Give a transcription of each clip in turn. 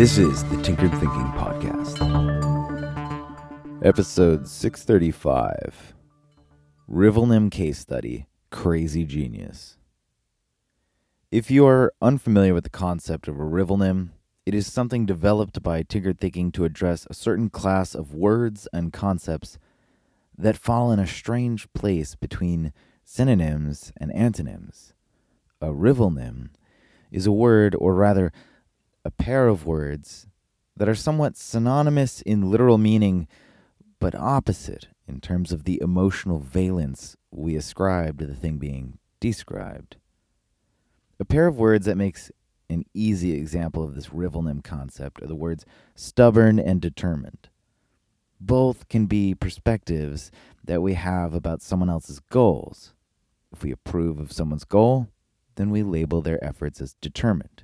This is the Tinkered Thinking Podcast. Episode 635. Rivelnym Case Study, Crazy Genius. If you are unfamiliar with the concept of a Rivelnym, it is something developed by Tinkered Thinking to address a certain class of words and concepts that fall in a strange place between synonyms and antonyms. A Rivelnym is a word, or rather, a pair of words that are somewhat synonymous in literal meaning, but opposite in terms of the emotional valence we ascribe to the thing being described. A pair of words that makes an easy example of this Rivelnym concept are the words stubborn and determined. Both can be perspectives that we have about someone else's goals. If we approve of someone's goal, then we label their efforts as determined.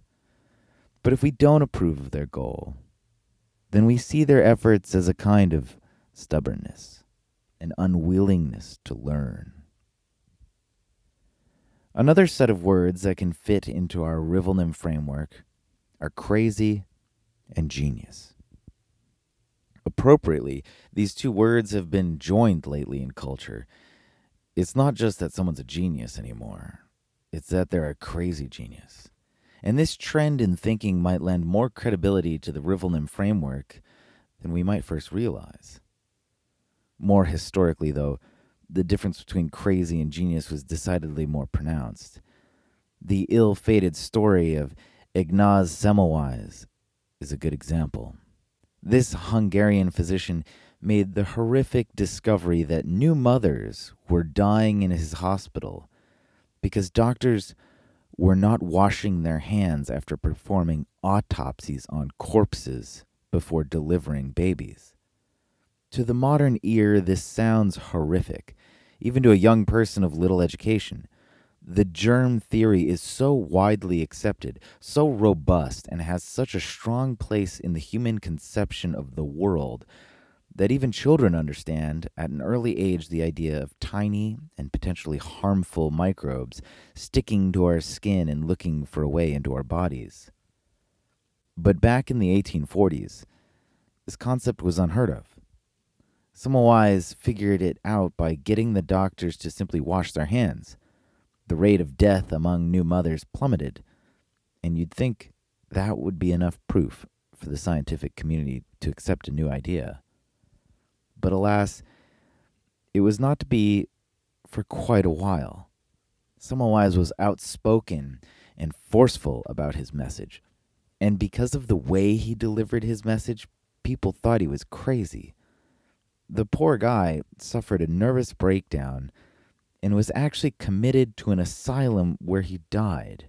But if we don't approve of their goal, then we see their efforts as a kind of stubbornness, an unwillingness to learn. Another set of words that can fit into our Rivelnym framework are crazy and genius. Appropriately, these two words have been joined lately in culture. It's not just that someone's a genius anymore. It's that they're a crazy genius. And this trend in thinking might lend more credibility to the Rivelnym framework than we might first realize. More historically, though, the difference between crazy and genius was decidedly more pronounced. The ill-fated story of Ignaz Semmelweis is a good example. This Hungarian physician made the horrific discovery that new mothers were dying in his hospital because doctors were not washing their hands after performing autopsies on corpses before delivering babies. To the modern ear, this sounds horrific, even to a young person of little education. The germ theory is so widely accepted, so robust, and has such a strong place in the human conception of the world that even children understand at an early age the idea of tiny and potentially harmful microbes sticking to our skin and looking for a way into our bodies. But back in the 1840s, this concept was unheard of. Semmelweis figured it out by getting the doctors to simply wash their hands. The rate of death among new mothers plummeted, and you'd think that would be enough proof for the scientific community to accept a new idea. But alas, it was not to be for quite a while. Semmelweis was outspoken and forceful about his message, and because of the way he delivered his message, people thought he was crazy. The poor guy suffered a nervous breakdown and was actually committed to an asylum where he died.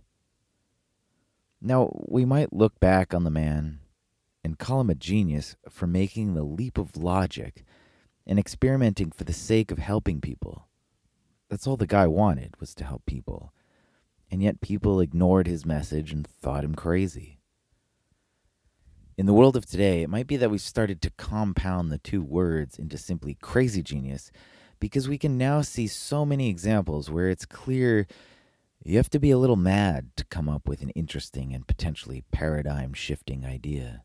Now, we might look back on the man and call him a genius for making the leap of logic and experimenting for the sake of helping people. That's all the guy wanted, was to help people. And yet people ignored his message and thought him crazy. In the world of today, it might be that we've started to compound the two words into simply crazy genius, because we can now see so many examples where it's clear you have to be a little mad to come up with an interesting and potentially paradigm-shifting idea.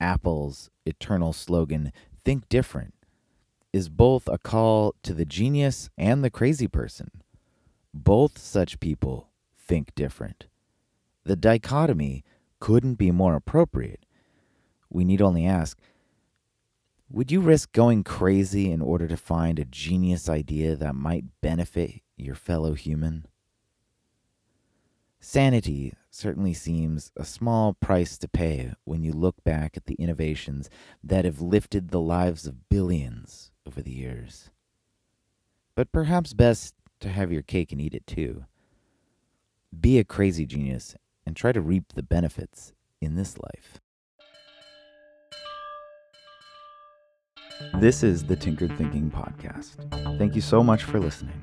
Apple's eternal slogan, "Think Different," is both a call to the genius and the crazy person. Both such people think different. The dichotomy couldn't be more appropriate. We need only ask, would you risk going crazy in order to find a genius idea that might benefit your fellow human? Sanity certainly seems a small price to pay when you look back at the innovations that have lifted the lives of billions over the years. But perhaps best to have your cake and eat it too. Be a crazy genius and try to reap the benefits in this life. This is the Tinkered Thinking Podcast. Thank you so much for listening.